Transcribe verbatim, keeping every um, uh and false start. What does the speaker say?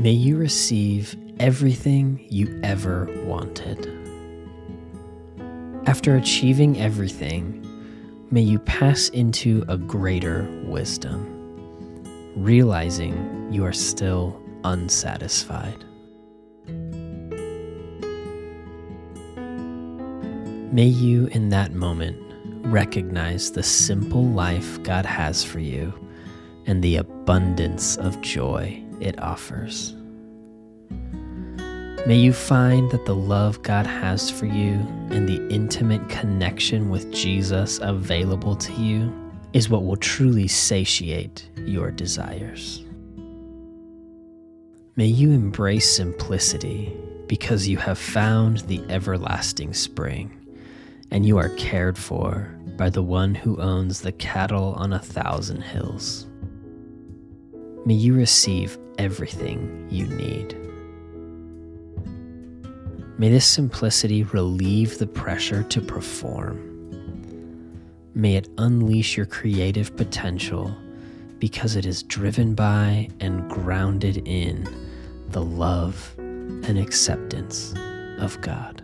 May you receive everything you ever wanted. After achieving everything, may you pass into a greater wisdom, realizing you are still unsatisfied. May you, in that moment, recognize the simple life God has for you and the abundance of joy it offers. May you find that the love God has for you and the intimate connection with Jesus available to you is what will truly satiate your desires. May you embrace simplicity because you have found the everlasting spring, and you are cared for by the one who owns the cattle on a thousand hills. May you receive everything you need. May this simplicity relieve the pressure to perform. May it unleash your creative potential because it is driven by and grounded in the love and acceptance of God.